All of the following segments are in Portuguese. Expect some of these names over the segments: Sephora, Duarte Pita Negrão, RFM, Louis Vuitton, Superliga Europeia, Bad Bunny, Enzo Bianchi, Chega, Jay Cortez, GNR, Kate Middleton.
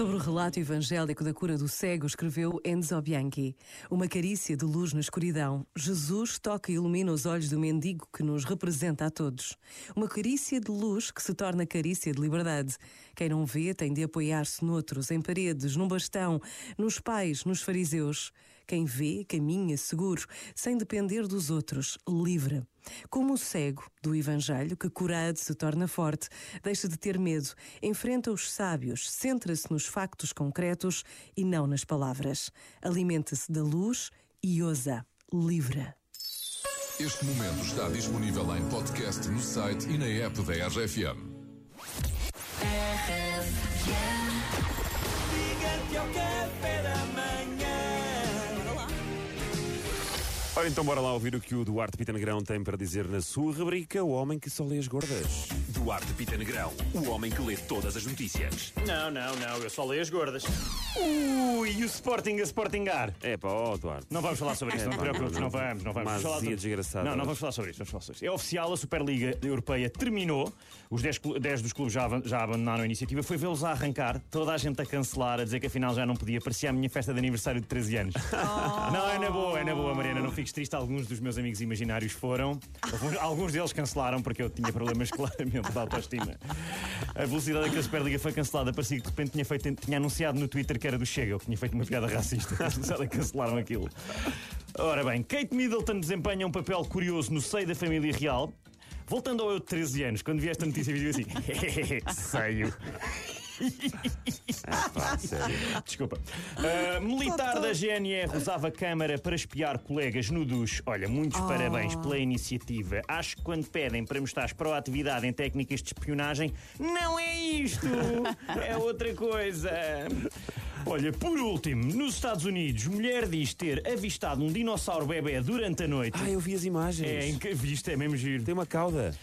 Sobre o relato evangélico da cura do cego, escreveu Enzo Bianchi. Uma carícia de luz na escuridão. Jesus toca e ilumina os olhos do mendigo que nos representa a todos. Uma carícia de luz que se torna carícia de liberdade. Quem não vê tem de apoiar-se noutros, em paredes, num bastão, nos pais, nos fariseus. Quem vê caminha seguro, sem depender dos outros, livre. Como o cego do Evangelho, que curado se torna forte, deixa de ter medo, enfrenta os sábios, centra-se nos factos concretos e não nas palavras. Alimenta-se da luz e ousa, livra. Este momento está disponível em podcast no site e na app da RFM. Liga-te ao café da manhã. Ora então, bora lá ouvir o que o Duarte Pita Negrão tem para dizer na sua rubrica O Homem que Só Lê as Gordas. Duarte Pita Negrão, o homem que lê todas as notícias. Não, eu só leio as gordas. E o Sporting a Sportingar? Duarte. Não vamos falar sobre isso, não te preocupes, não vamos. Mas falar desgraçado. Não, vamos falar sobre isso, É oficial, a Superliga Europeia terminou, os 10 dos clubes já abandonaram a iniciativa, foi vê-los a arrancar, toda a gente a cancelar, a dizer que afinal já não podia, parecia a minha festa de aniversário de 13 anos. Não, é na boa, Mariana, não fiques triste, alguns dos meus amigos imaginários foram, alguns deles cancelaram porque eu tinha problemas claramente da autoestima. A velocidade que a Superliga foi cancelada parecia que de repente tinha anunciado no Twitter que era do Chega, eu que tinha feito uma piada racista. Cancelaram aquilo. Ora bem, Kate Middleton desempenha um papel curioso no seio da família real. Voltando ao eu de 13 anos, quando vi esta notícia, vi assim: seio. Desculpa. Militar da GNR usava câmara para espiar colegas no duche. Olha, muitos parabéns pela iniciativa. Acho que quando pedem para mostrar proatividade em técnicas de espionagem, não é isto, é outra coisa. Olha, por último, nos Estados Unidos, mulher diz ter avistado um dinossauro bebê durante a noite. Eu vi as imagens. Viste, é mesmo giro. Tem uma cauda.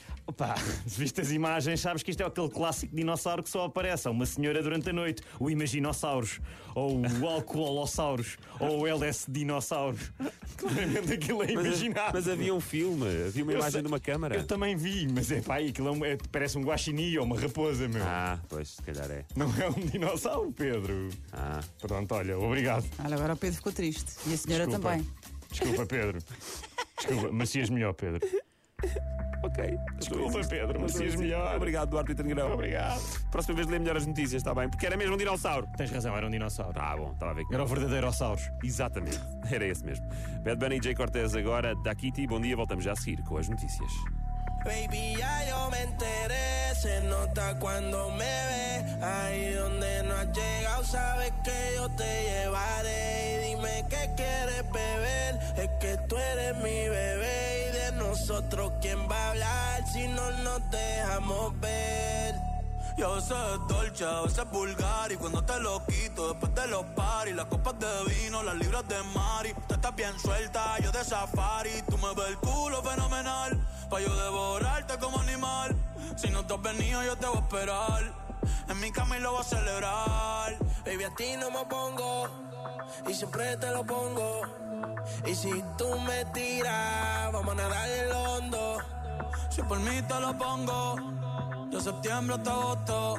Se viste as imagens, sabes que isto é aquele clássico dinossauro que só aparece a uma senhora durante a noite. O Imaginossauros, ou o Alcoolossauros, ou o LS-Dinossauros. Claramente aquilo é imaginável. Mas havia um filme, havia uma imagem de uma câmara. Eu também vi, mas aquilo parece um guaxinim ou uma raposa, meu. Pois, se calhar é. Não é um dinossauro, Pedro. Pronto, olha, obrigado. Agora o Pedro ficou triste. E a senhora também. Desculpa, Pedro. Desculpa, macias melhor, Pedro. Ok. Desculpa, Pedro, mas és melhor. Obrigado, Duarte Pita Negrão. Obrigado. Próxima vez lê melhor as notícias, está bem? Porque era mesmo um dinossauro. Tens razão, era um dinossauro. Bom, estava a ver. Era o verdadeiro ossauro. Exatamente, era esse mesmo. Bad Bunny e Jay Cortez agora, Daquiti. Bom dia, voltamos já a seguir com as notícias. Baby, ya yo me enteré, se nota cuando me ve. Ahí donde no has llegado, sabes que yo te llevaré. Y dime que quieres beber, es que tú eres mi bebé. Nosotros quién va a hablar si no nos dejamos ver. Y a veces es dolce, a veces es vulgar. Y cuando te lo quito después de los paris, las copas de vino, las libras de mari. Tú estás bien suelta, yo de safari. Tú me ves el culo fenomenal, pa' yo devorarte como animal. Si no te has venido yo te voy a esperar, en mi cama y lo voy a celebrar. Baby, a ti no me pongo y siempre te lo pongo. Y si tú me tiras, vamos a nadar el hondo. Si por mí te lo pongo, de septiembre hasta agosto.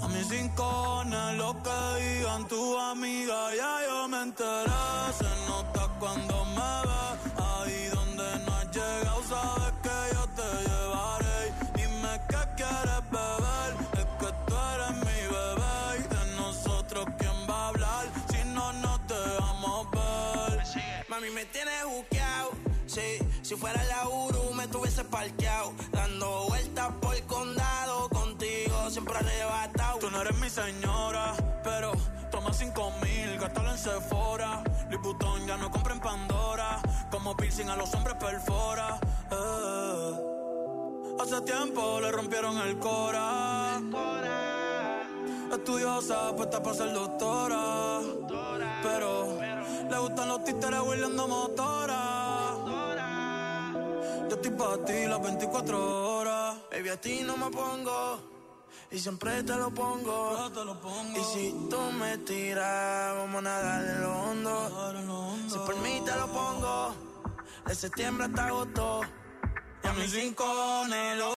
A mis 5 años, lo que digan tu amiga, ya yo me enteré. Se nota cuando me ves, ahí donde no has llegado, sabes que yo te llevaré. Dime qué quieres beber, es que tú eres mi bebé. Y de nosotros, ¿quién va a hablar si no nos dejamos ver? Mami, me tienes buqueado, sí. Si fuera la Uru me tuviese parqueado, dando vueltas por el condado, contigo siempre arrebatado. Tú no eres mi señora, pero toma 5,000, gástalo en Sephora. Louis Vuitton ya no compra en Pandora, como piercing a los hombres perfora. Hace tiempo le rompieron el cora. Estudiosa, puesta para ser doctora, pero le gustan los títeres huirleando motora. Yo estoy pa' ti las 24 horas. Baby, a ti no me pongo y siempre te lo pongo. Y si tú me tiras, vamos a nadar en lo hondo. Si por mí te lo pongo, de septiembre hasta agosto. Y a mis 5 años